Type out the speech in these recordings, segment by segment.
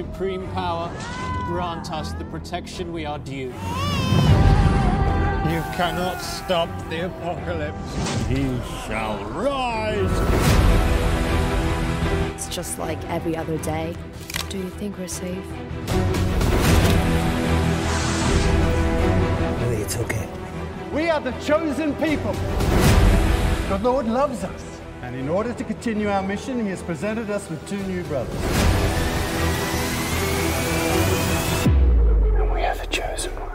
supreme power, grant us the protection we are due. You cannot stop the apocalypse. He shall rise! It's just like every other day. Do you think we're safe? Really, it's okay. We are the chosen people. The Lord loves us. And in order to continue our mission, He has presented us with two new brothers. And we are the chosen one.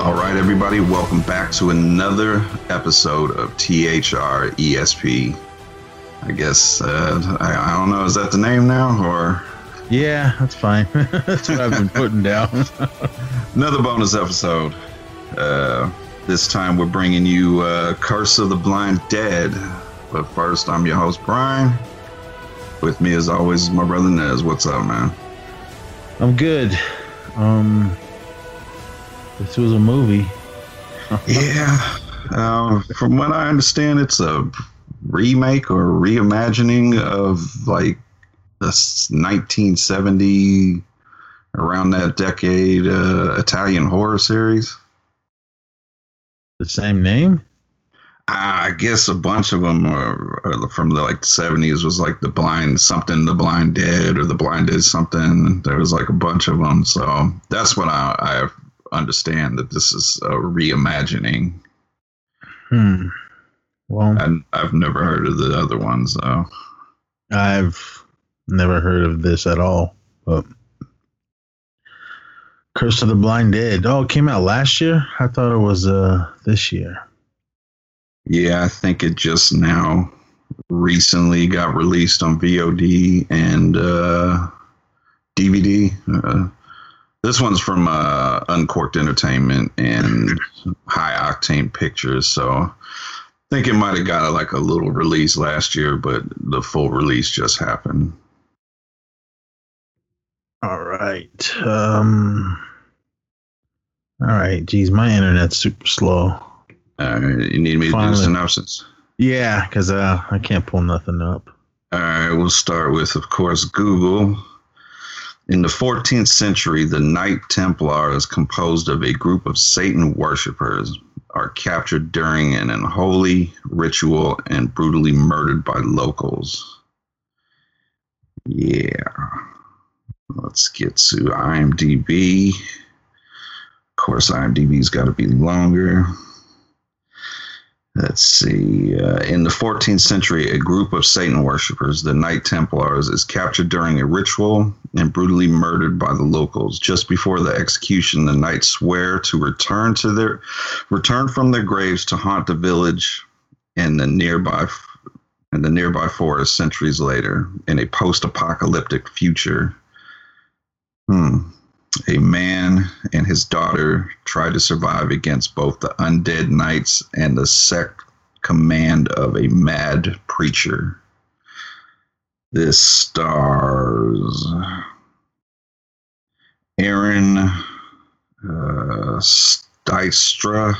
All right, everybody, welcome back to another episode of THR/ESP. I guess, I don't know, is that the name now, or? Yeah, that's fine. That's what I've been putting down. Another bonus episode. This time we're bringing you Curse of the Blind Dead. But first, I'm your host, Brian. With me, as always, is my brother, Nez. What's up, man? I'm good. This was a movie. Yeah. From what I understand, it's a remake or reimagining of like the 1970, around that decade, Italian horror series. The same name? I guess a bunch of them are from the like the 70s. Was like the blind something, the blind dead, or the blind dead something. There was like a bunch of them. So that's what I understand, that this is a reimagining. Well, I've never heard of the other ones, though. I've never heard of this at all. But Curse of the Blind Dead. Oh, it came out last year? I thought it was this year. Yeah, I think it just now recently got released on VOD and DVD. This one's from Uncorked Entertainment and High Octane Pictures, so I think it might have got like a little release last year, but the full release just happened. All right. Geez, my internet's super slow. You need me to do the synopsis? Yeah, because I can't pull nothing up. All right. We'll start with, of course, Google. In the 14th century, the Knight Templars, composed of a group of Satan worshippers, are captured during an unholy ritual and brutally murdered by locals. Yeah. Let's get to IMDb. Of course, IMDb's got to be longer. Let's see. In the 14th century, a group of Satan worshippers, the Knight Templars, is captured during a ritual and brutally murdered by the locals. Just before the execution, the Knights swear to return from their graves to haunt the village and the nearby forest centuries later, in a post-apocalyptic future. A man and his daughter try to survive against both the undead knights and the sect command of a mad preacher. This stars Aaron Stiestra,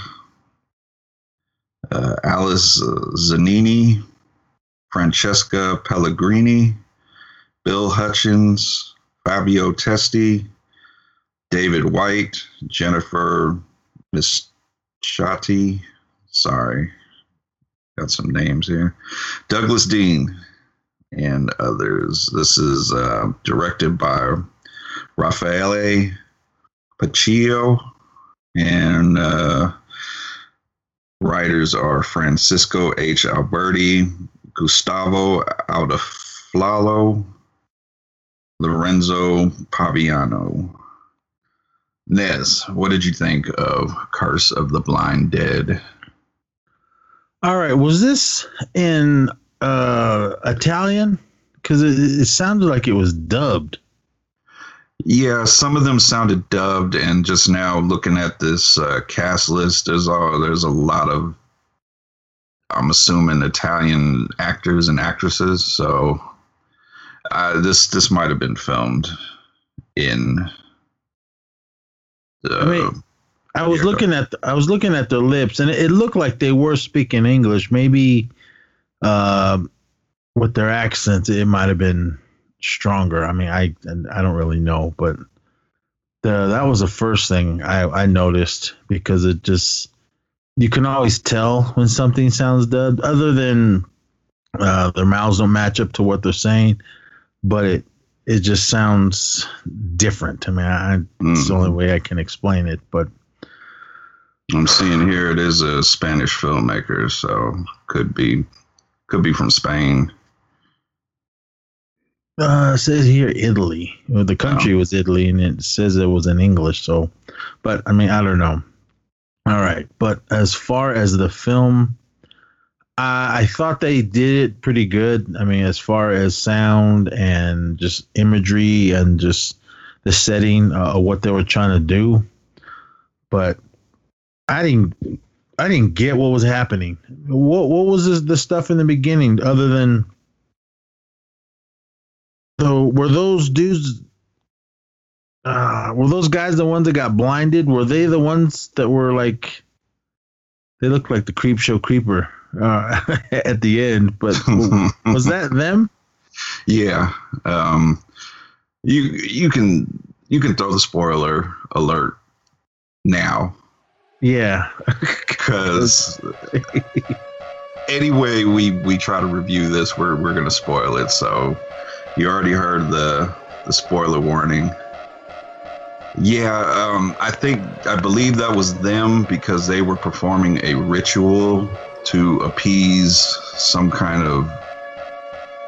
Alice Zanini, Francesca Pellegrini, Bill Hutchins, Fabio Testi, David White, Jennifer Mischotti. Sorry, got some names here. Douglas Dean and others. This is directed by Raffaele Pacchio, and writers are Francisco H. Alberti, Gustavo Aldoflalo, Lorenzo Paviano. Nez, what did you think of Curse of the Blind Dead? All right, was this in Italian? Because it sounded like it was dubbed. Yeah, some of them sounded dubbed, and just now looking at this cast list, there's a lot of, I'm assuming, Italian actors and actresses. So this might have been filmed in I mean, I was looking at their lips, and it looked like they were speaking English. Maybe with their accent, it might have been stronger. I mean, I don't really know, but that was the first thing I noticed, because it just, you can always tell when something sounds dubbed, other than their mouths don't match up to what they're saying, but it just sounds different. I mean, it's the only way I can explain it, but I'm seeing here it is a Spanish filmmaker, so could be from Spain. It says here Italy. The country was Italy, and it says it was in English. So, but I mean, I don't know. All right, but as far as the film, I thought they did it pretty good. I mean, as far as sound and just imagery and just the setting of what they were trying to do, but I didn't get what was happening. What was the stuff in the beginning, other than, so were those dudes, were those guys the ones that got blinded? Were they the ones that were like, they looked like the Creepshow Creeper at the end, but was that them? Yeah. You can throw the spoiler alert now. Yeah. Because anyway, we try to review this, we're going to spoil it. So you already heard the spoiler warning. Yeah, I believe that was them, because they were performing a ritual to appease some kind of,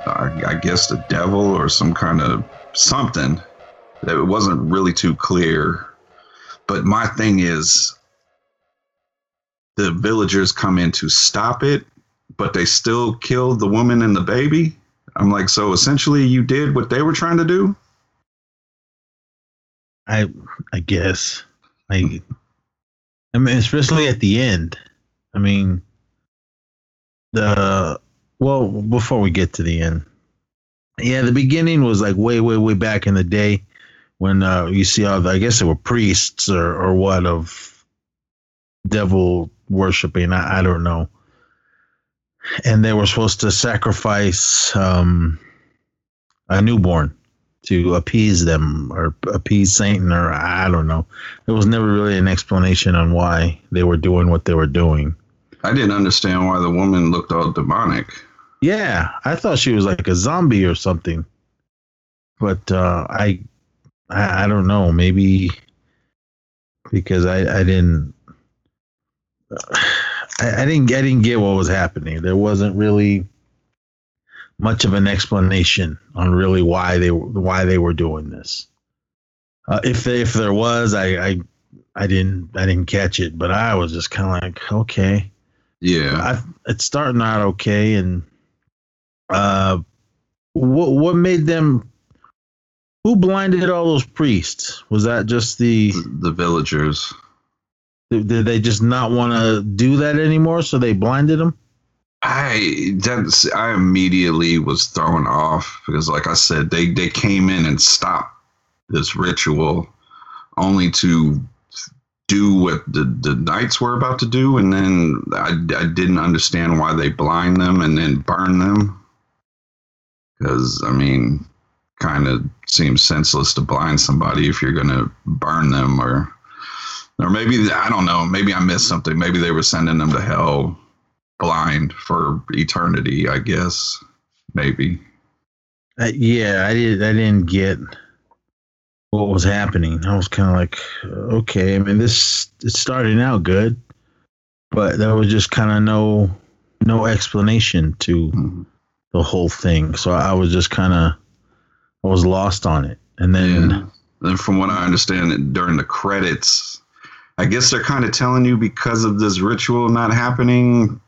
I guess, the devil or some kind of something. That it wasn't really too clear. But my thing is, the villagers come in to stop it, but they still killed the woman and the baby. I'm like, so essentially you did what they were trying to do? I guess. I mean, especially at the end. I mean, before we get to the end. Yeah, the beginning was like way, way, way back in the day when you see all the, I guess they were priests or what, of devil worshiping, I don't know, and they were supposed to sacrifice a newborn to appease them or appease Satan, or I don't know. There was never really an explanation on why they were doing what they were doing. I didn't understand why the woman looked all demonic. Yeah, I thought she was like a zombie or something, but I don't know, maybe because I didn't get what was happening. There wasn't really much of an explanation on really why they were doing this. If there was, I didn't catch it, but I was just kind of like, okay, yeah, it's starting out okay, and what made them? Who blinded all those priests? Was that just the villagers? Did they just not want to do that anymore, so they blinded them? I immediately was thrown off because, like I said, they came in and stopped this ritual only to do what the knights were about to do, and then I didn't understand why they blind them and then burn them. Because, I mean, kind of seems senseless to blind somebody if you're going to burn them or... Or maybe, I don't know, maybe I missed something. Maybe they were sending them to hell blind for eternity, I guess. Maybe. I didn't get what was happening. I was kind of like, okay, I mean, it's starting out good, but there was just kind of no explanation to the whole thing. So I was just kind of, I was lost on it. And then... Yeah. And from what I understand, during the credits... I guess they're kind of telling you, because of this ritual not happening,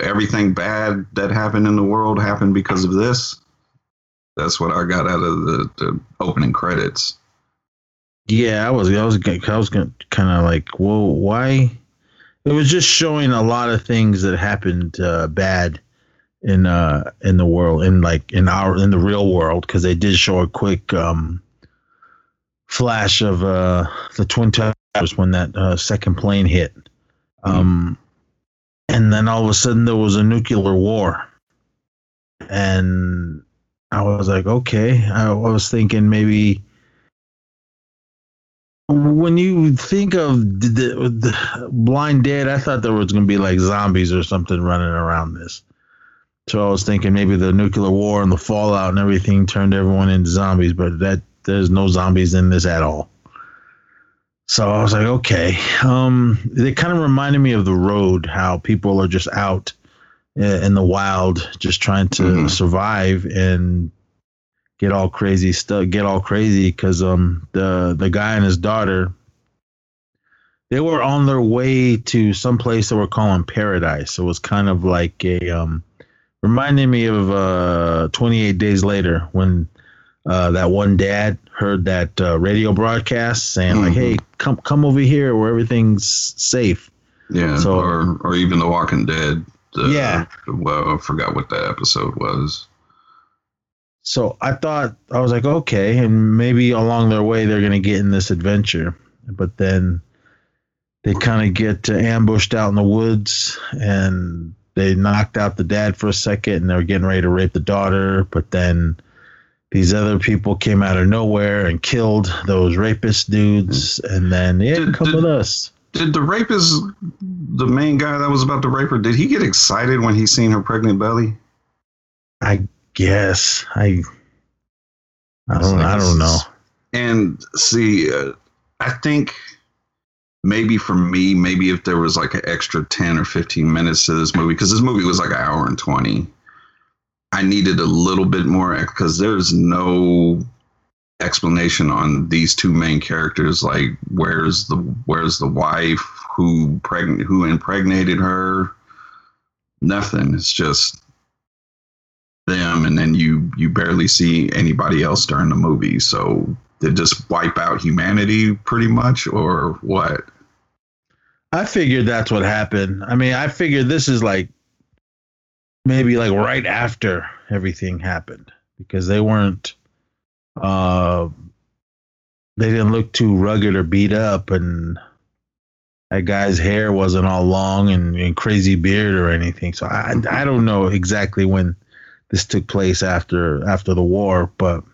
everything bad that happened in the world happened because of this. That's what I got out of the opening credits. Yeah, I was kind of like, whoa, why? It was just showing a lot of things that happened bad in the world, in the real world, because they did show a quick flash of the Twin Towers when that second plane hit. And then all of a sudden there was a nuclear war. And I was like, okay. I was thinking maybe when you think of the Blind Dead, I thought there was going to be like zombies or something running around this. So I was thinking maybe the nuclear war and the fallout and everything turned everyone into zombies, but that there's no zombies in this at all. So I was like, okay. It kind of reminded me of The Road, how people are just out in the wild, just trying to survive and get all crazy stuff. Get all crazy because the guy and his daughter, they were on their way to some place that we're calling Paradise. It was kind of like a reminding me of 28 Days Later when that one dad heard that radio broadcast saying like, "Hey, come over here where everything's safe." Yeah, so, or even The Walking Dead. Well, I forgot what that episode was. So I thought, I was like, okay, and maybe along their way they're going to get in this adventure. But then they kind of get ambushed out in the woods, and they knocked out the dad for a second, and they were getting ready to rape the daughter. But then these other people came out of nowhere and killed those rapist dudes, and then, come with us. Did the rapist, the main guy that was about to rape her, did he get excited when he seen her pregnant belly? I guess. I don't know. And see, I think maybe for me, maybe if there was like an extra 10 or 15 minutes to this movie, because this movie was like an hour and 20, I needed a little bit more because there's no explanation on these two main characters, like where's the wife, who impregnated her, nothing. It's just them, and then you barely see anybody else during the movie. So they just wipe out humanity pretty much, or what? I figured that's what happened. I mean, I figured this is like maybe like right after everything happened, because they weren't they didn't look too rugged or beat up, and that guy's hair wasn't all long and crazy beard or anything. So I don't know exactly when this took place after the war, but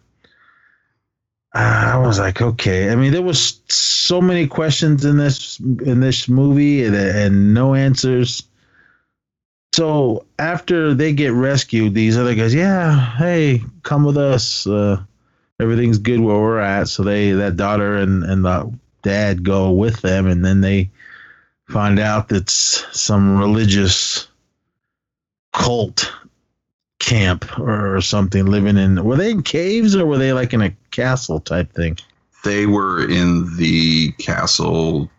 I was like, okay. I mean, there was so many questions in this movie and no answers. So after they get rescued, these other guys, hey, come with us. Everything's good where we're at. So that daughter and the dad go with them, and then they find out that's some religious cult camp or something living in. Were they in caves, or were they like in a castle type thing? They were in the castle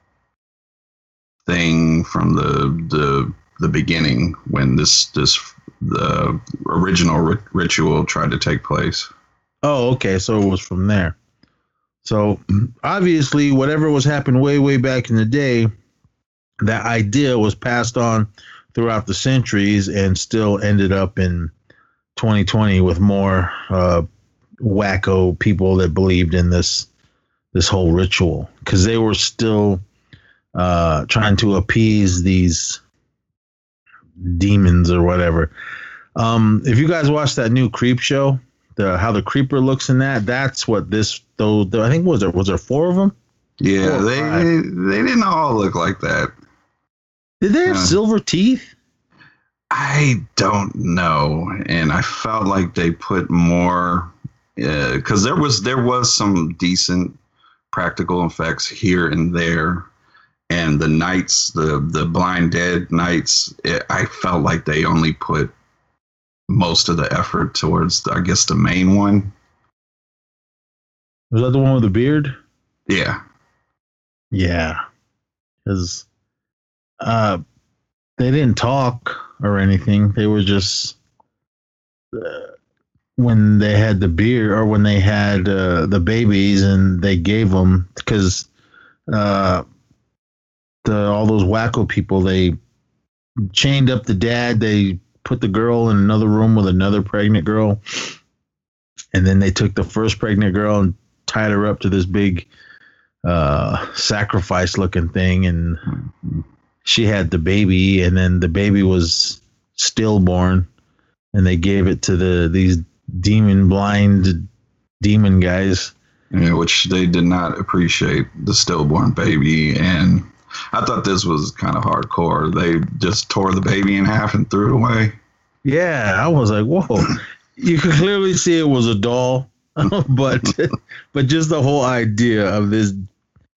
thing from the beginning when the original ritual tried to take place. Oh, okay. So it was from there. So obviously, whatever was happening way, way back in the day, that idea was passed on throughout the centuries and still ended up in 2020 with more wacko people that believed in this whole ritual, because they were still trying to appease these demons or whatever. If you guys watch that new Creep Show, how the creeper looks in that's what this, though. I think was there four of them? Yeah, they didn't all look like that. Did they have silver teeth? I don't know, and I felt like they put more because there was some decent practical effects here and there, and the knights, the Blind Dead knights, I felt like they only put most of the effort towards, I guess, the main one. Was that the one with the beard? Yeah. Because they didn't talk or anything. They were just when they had the beard, or when they had the babies, and they gave them, because all those wacko people, they chained up the dad. They put the girl in another room with another pregnant girl. And then they took the first pregnant girl and tied her up to this big sacrifice looking thing, and she had the baby, and then the baby was stillborn, and they gave it to these blind demon guys. Yeah, which they did not appreciate the stillborn baby, and I thought this was kind of hardcore. They just tore the baby in half and threw it away. Yeah, I was like, whoa. You could clearly see it was a doll, but just the whole idea of this,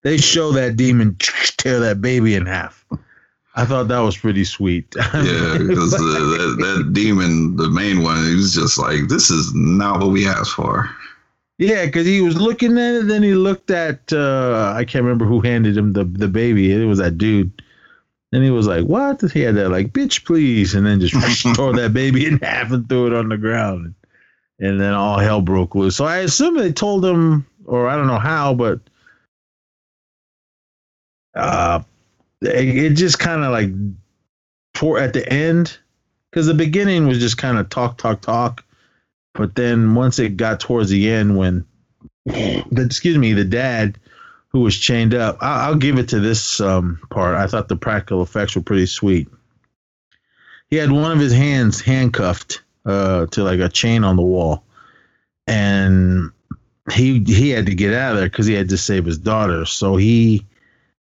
they show that demon tear that baby in half. I thought that was pretty sweet. Yeah, because that demon, the main one, he was just like, this is not what we asked for. Yeah, because he was looking at it, then he looked at, I can't remember who handed him the baby. It was that dude. And he was like, what? He had that, like, bitch, please. And then just tore that baby in half and threw it on the ground. And then all hell broke loose. So I assume they told him, or I don't know how, but it just kind of, like, tore at the end. Because the beginning was just kind of talk. But then once it got towards the end, when the dad who was chained up, I'll give it to this part. I thought the practical effects were pretty sweet. He had one of his hands handcuffed to like a chain on the wall, and he had to get out of there because he had to save his daughter. So he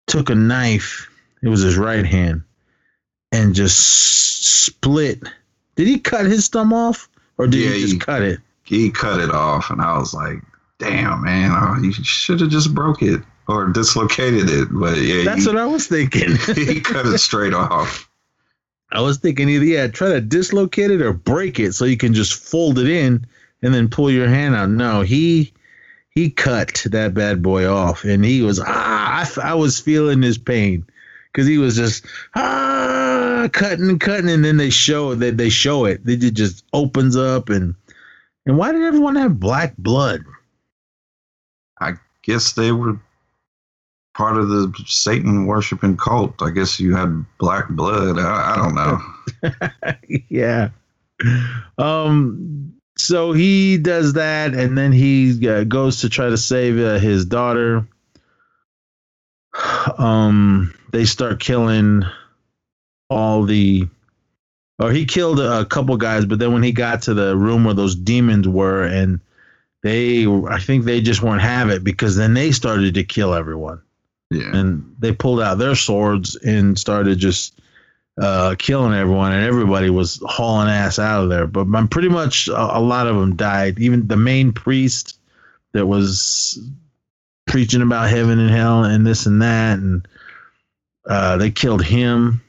took a knife. It was his right hand, and just split. Did he cut his thumb off? Or did he just cut it? He cut it off, and I was like, damn, man, you should have just broke it or dislocated it. But yeah, that's what I was thinking. He cut it straight off. I was thinking either, try to dislocate it or break it so you can just fold it in and then pull your hand out. No, he cut that bad boy off, and he was, I was feeling his pain because he was just, cutting, and then they show it. It just opens up, and why did everyone have black blood? I guess they were part of the Satan worshiping cult. I guess you had black blood. I don't know. Yeah. So he does that, and then he goes to try to save his daughter. They start killing. He killed a couple guys, but then when he got to the room where those demons were, and I think they just weren't have it, because then they started to kill everyone. Yeah. And they pulled out their swords and started just killing everyone, and everybody was hauling ass out of there. But pretty much a lot of them died. Even the main priest that was preaching about heaven and hell and this and that, and they killed him.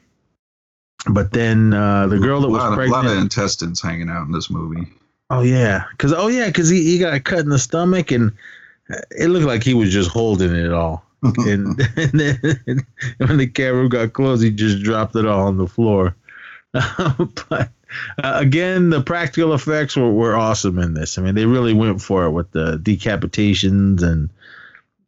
But then the girl that was pregnant. A lot of intestines hanging out in this movie. Oh, yeah. Because he got cut in the stomach, and it looked like he was just holding it all. And then when the camera got close, he just dropped it all on the floor. But again, the practical effects were awesome in this. I mean, they really went for it with the decapitations and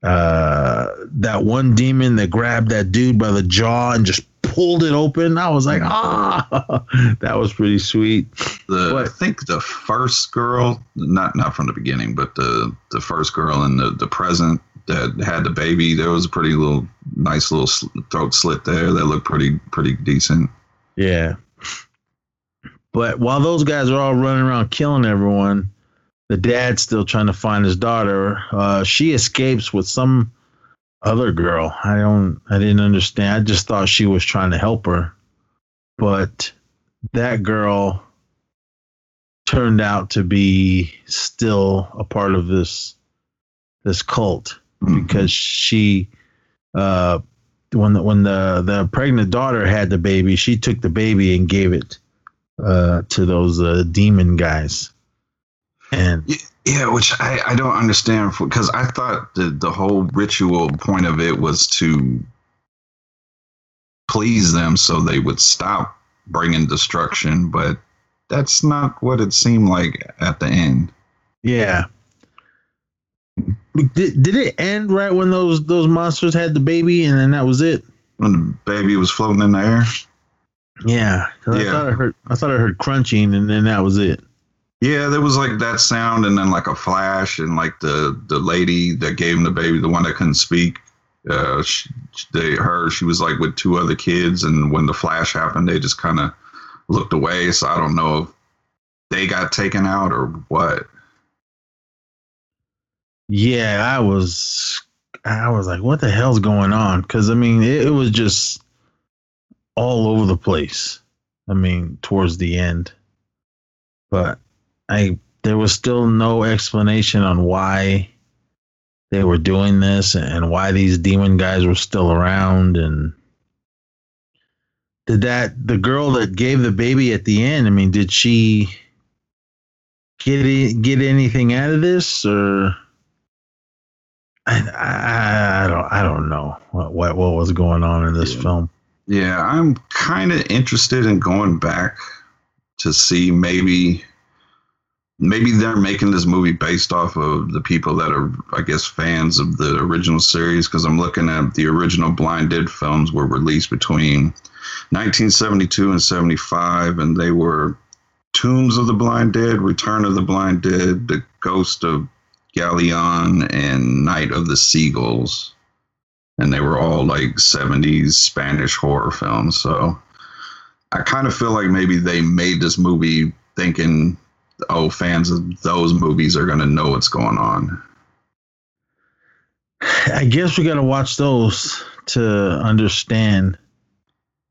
that one demon that grabbed that dude by the jaw and just pulled it open. I was like, that was pretty sweet. I think the first girl, not from the beginning, but the first girl in the present that had the baby, there was a pretty nice little throat slit there that looked pretty decent. Yeah. But while those guys are all running around killing everyone, the dad's still trying to find his daughter. She escapes with some other girl. I didn't understand. I just thought she was trying to help her, but that girl turned out to be still a part of this cult, because she, when the pregnant daughter had the baby, she took the baby and gave it to those demon guys. And yeah, which I don't understand, because I thought the whole ritual point of it was to please them so they would stop bringing destruction, but that's not what it seemed like at the end. Yeah. Did it end right when those monsters had the baby, and then that was it? When the baby was floating in the air? Yeah. I thought I heard crunching, and then that was it. Yeah, there was like that sound and then like a flash and like the lady that gave him the baby, the one that couldn't speak, she was like with two other kids, and when the flash happened, they just kind of looked away. So I don't know if they got taken out or what. Yeah, I was like, what the hell's going on? Because I mean, it was just all over the place. I mean, towards the end, but there was still no explanation on why they were doing this and why these demon guys were still around. And did the girl that gave the baby at the end, I mean, did she get anything out of this, or I don't know what was going on in this film. Yeah, I'm kind of interested in going back to see maybe they're making this movie based off of the people that are, I guess, fans of the original series, because I'm looking at the original Blind Dead films were released between 1972 and 75, and they were Tombs of the Blind Dead, Return of the Blind Dead, The Ghost of Galleon, and Night of the Seagulls. And they were all like 70s Spanish horror films. So I kind of feel like maybe they made this movie thinking, oh, fans of those movies are going to know what's going on. I guess we got to watch those to understand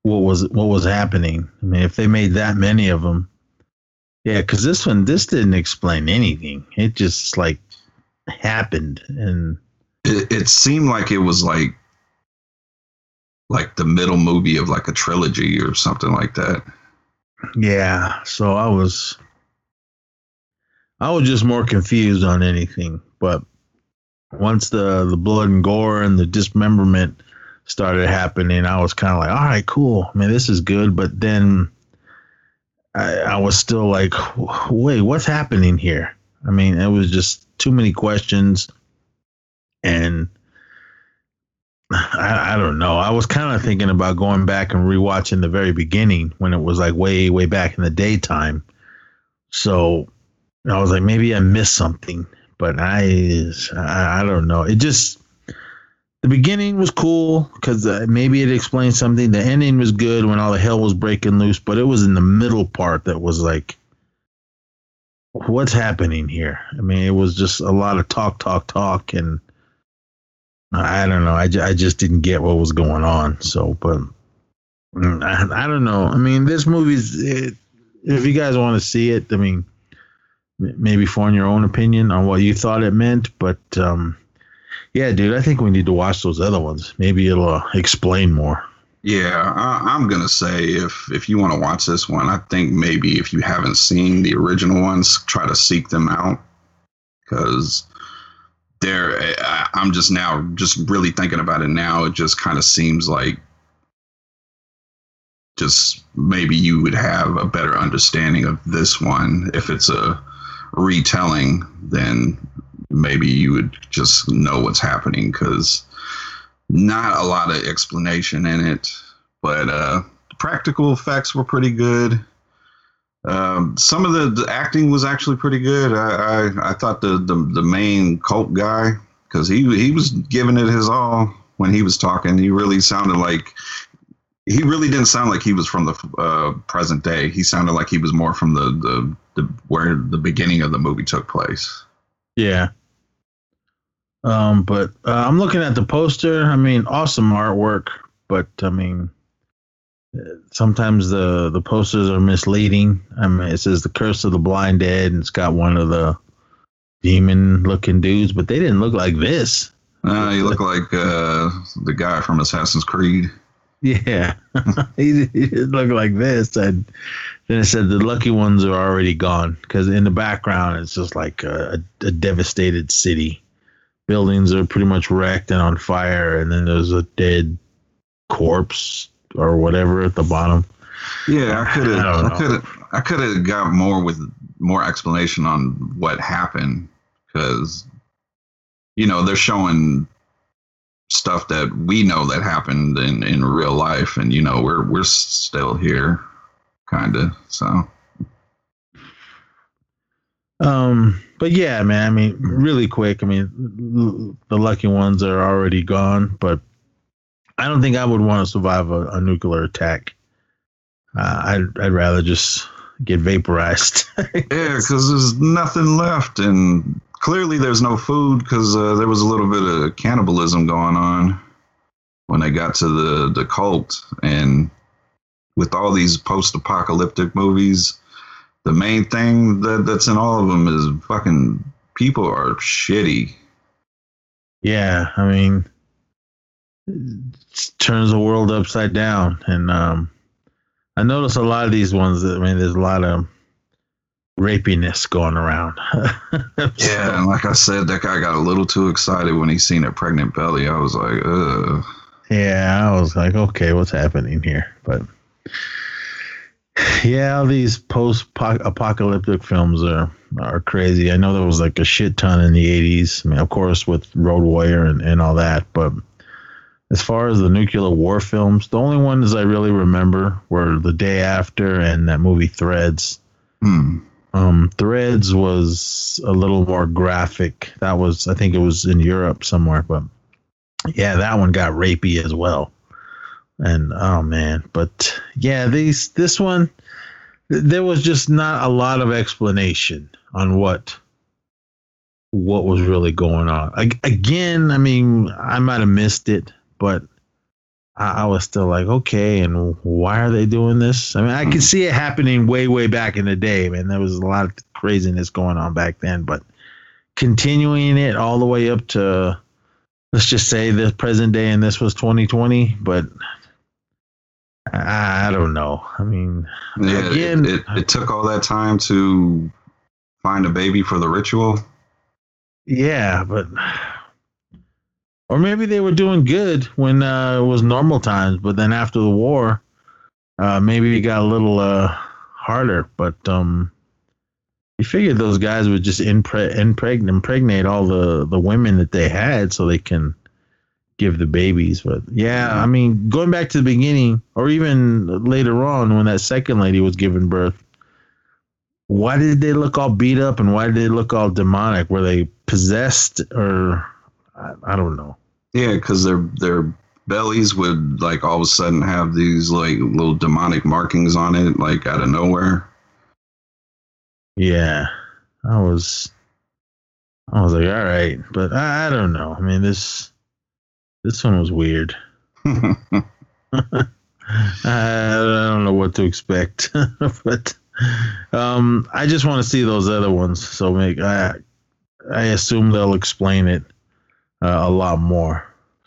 what was happening. I mean, if they made that many of them. Yeah, because this didn't explain anything. It just like happened, and it seemed like it was like the middle movie of like a trilogy or something like that. Yeah, so I was just more confused on anything. But once the blood and gore and the dismemberment started happening, I was kind of like, all right, cool. I mean, this is good. But then I was still like, wait, what's happening here? I mean, it was just too many questions. And I don't know. I was kind of thinking about going back and rewatching the very beginning when it was like way, way back in the daytime. So I was like, maybe I missed something, but I don't know. It just, the beginning was cool because maybe it explained something. The ending was good when all the hell was breaking loose, but it was in the middle part that was like, what's happening here? I mean, it was just a lot of talk, and I don't know. I just didn't get what was going on. So, but I don't know. I mean, this movie's, if you guys want to see it, I mean, maybe form your own opinion on what you thought it meant. But yeah, dude, I think we need to watch those other ones. Maybe it'll explain more. Yeah, I'm going to say if you want to watch this one, I think maybe if you haven't seen the original ones, try to seek them out, because I'm just now just really thinking about it now. It just kind of seems like just maybe you would have a better understanding of this one if it's a retelling. Then maybe you would just know what's happening, because not a lot of explanation in it, but the practical effects were pretty good. Some of the acting was actually pretty good. I thought the main cult guy, because he was giving it his all when he was talking. He really didn't sound like he was from the present day. He sounded like he was more from the where the beginning of the movie took place. Yeah. But I'm looking at the poster. I mean, awesome artwork, but I mean, sometimes the posters are misleading. I mean, it says The Curse of the Blind Dead, and it's got one of the demon-looking dudes, but they didn't look like this. He looked like the guy from Assassin's Creed. Yeah, he didn't look like this. And then it said the lucky ones are already gone, because in the background, it's just like a devastated city. Buildings are pretty much wrecked and on fire, and then there's a dead corpse or whatever at the bottom. Yeah, I could have got more explanation on what happened, because you know they're showing stuff that we know that happened in real life, and you know we're still here, kind of. So But yeah, man, I mean, really quick. I mean, the lucky ones are already gone, but I don't think I would want to survive a nuclear attack. I'd rather just get vaporized. Yeah, because there's nothing left, and clearly there's no food because there was a little bit of cannibalism going on when they got to the cult. And with all these post-apocalyptic movies, the main thing that's in all of them is fucking people are shitty. Yeah, I mean, it turns the world upside down. And I notice a lot of these ones, I mean, there's a lot of rapiness going around. Yeah, and like I said, that guy got a little too excited when he seen a pregnant belly. I was like, ugh. Yeah, I was like, okay, what's happening here? But yeah, all these post-apocalyptic films are crazy. I know there was like a shit ton in the 80s. I mean, of course, with Road Warrior and all that. But as far as the nuclear war films, the only ones I really remember were The Day After and that movie Threads. Threads was a little more graphic. That was, I think it was in Europe somewhere. But yeah, that one got rapey as well. And oh man, but yeah, this one, there was just not a lot of explanation on what was really going on. Again, I mean, I might have missed it, but I was still like, okay, and why are they doing this? I mean, I could see it happening way, way back in the day, man. There was a lot of craziness going on back then, but continuing it all the way up to, let's just say, the present day, and this was 2020, but I don't know. I mean, yeah, again, it took all that time to find a baby for the ritual. Yeah, but or maybe they were doing good when it was normal times, but then after the war, maybe it got a little harder. But you figured those guys would just impregnate all the women that they had so they can give the babies. But yeah, I mean, going back to the beginning, or even later on when that second lady was giving birth, why did they look all beat up and why did they look all demonic? Were they possessed, or I don't know? Yeah, because their bellies would like all of a sudden have these like little demonic markings on it, like out of nowhere. Yeah, I was like, all right, but I don't know. I mean, this one was weird. I don't know what to expect, but. I just want to see those other ones, so I assume they'll explain it a lot more.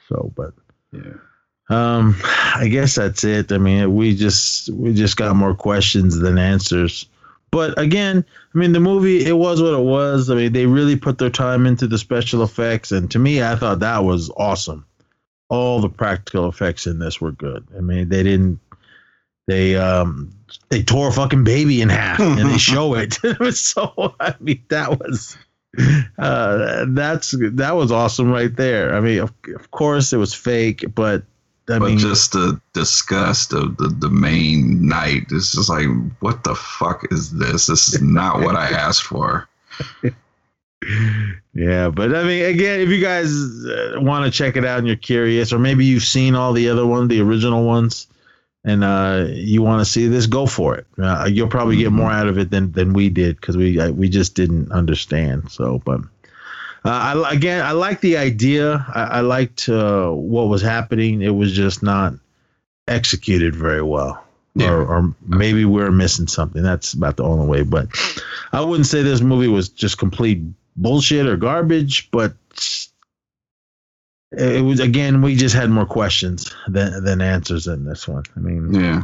So, but yeah, I guess that's it. I mean, we just got more questions than answers. But again, I mean, the movie, it was what it was. I mean, they really put their time into the special effects, and to me, I thought that was awesome. All the practical effects in this were good. I mean, they didn't. They tore a fucking baby in half and they show it. So I mean, that was awesome right there. I mean, of course it was fake, but I mean, just the disgust of the main night. It's just like, what the fuck is this? This is not what I asked for. Yeah, but I mean, again, if you guys want to check it out and you're curious, or maybe you've seen all the other ones, the original ones, and you want to see this, go for it. You'll probably get more out of it than we did, because we just didn't understand. So, but I like the idea. I liked what was happening. It was just not executed very well. Yeah. Or maybe we're missing something. That's about the only way. But I wouldn't say this movie was just complete bullshit or garbage, but it was, again, we just had more questions than answers in this one. I mean, yeah,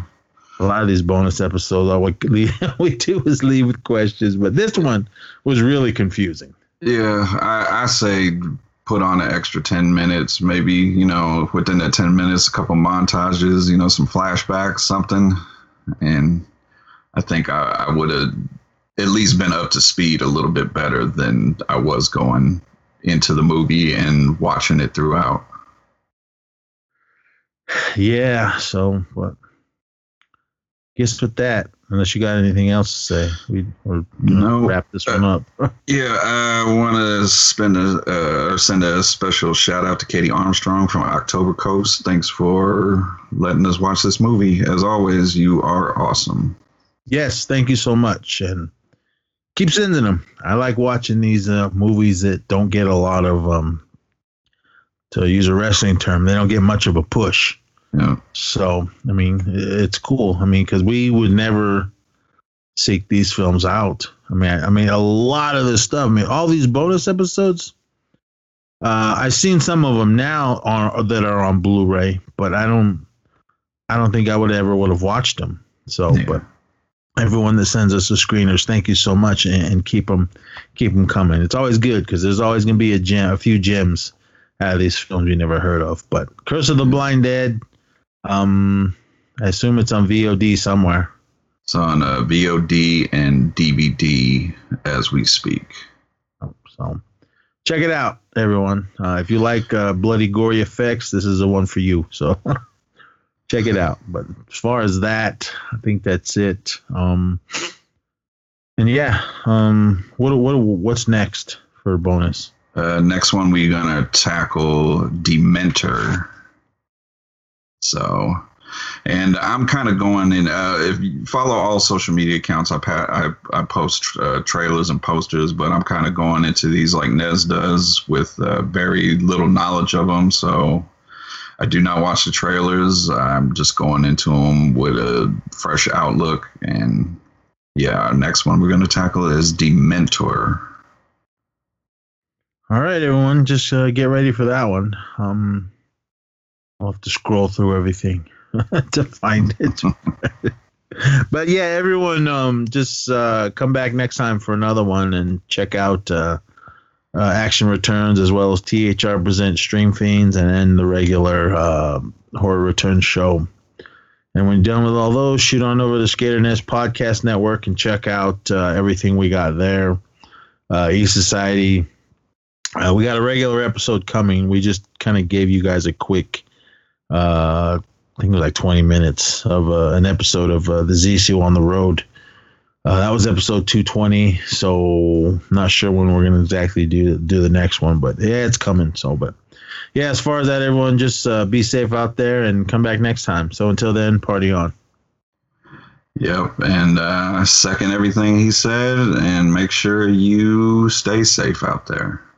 a lot of these bonus episodes, all we do is leave with questions, but this one was really confusing. Yeah, I say put on an extra 10 minutes, maybe, you know, within that 10 minutes, a couple montages, you know, some flashbacks, something. And I think I would have at least been up to speed a little bit better than I was going into the movie and watching it throughout. Yeah, so what? Guess with that, Unless you got anything else to say, we're gonna wrap this one up. Yeah, I want to send a special shout out to Katie Armstrong from October Coast. Thanks for letting us watch this movie. As always, you are awesome. Yes, thank you so much, and keep sending them. I like watching these movies that don't get a lot of, to use a wrestling term, they don't get much of a push. Yeah. So, I mean, it's cool. I mean, because we would never seek these films out. I mean, a lot of this stuff. I mean, all these bonus episodes. I've seen some of them now that are on Blu-ray, but I don't think I would have watched them. So, yeah. But everyone that sends us the screeners, thank you so much, and keep them coming. It's always good because there's always going to be a few gems out of these films you never heard of. But Curse of the Blind Dead. I assume it's on VOD somewhere. It's on VOD and DVD as we speak. So check it out, everyone. If you like bloody, gory effects, this is the one for you. So check it out. But as far as that, I think that's it. And yeah, what's next for bonus? Next one, we're going to tackle Dementor. So, and I'm kind of going in. If you follow all social media accounts, I post trailers and posters, but I'm kind of going into these like Nez does with very little knowledge of them. So I do not watch the trailers. I'm just going into them with a fresh outlook. And yeah, our next one we're going to tackle is Dementor. All right, everyone, just get ready for that one. I'll have to scroll through everything to find it. But yeah, everyone, just come back next time for another one and check out Action Returns as well as THR Presents: Stream Fiends and then the regular Horror Returns show. And when you're done with all those, shoot on over to Skater Nest Podcast Network and check out everything we got there. E Society. We got a regular episode coming. We just kind of gave you guys a quick... I think it was like 20 minutes of an episode of the ZC on the Road. That was episode 220. So not sure when we're going to exactly do the next one, but yeah, it's coming. So, but yeah, as far as that, everyone just be safe out there and come back next time. So until then, party on. Yep. And second everything he said, and make sure you stay safe out there.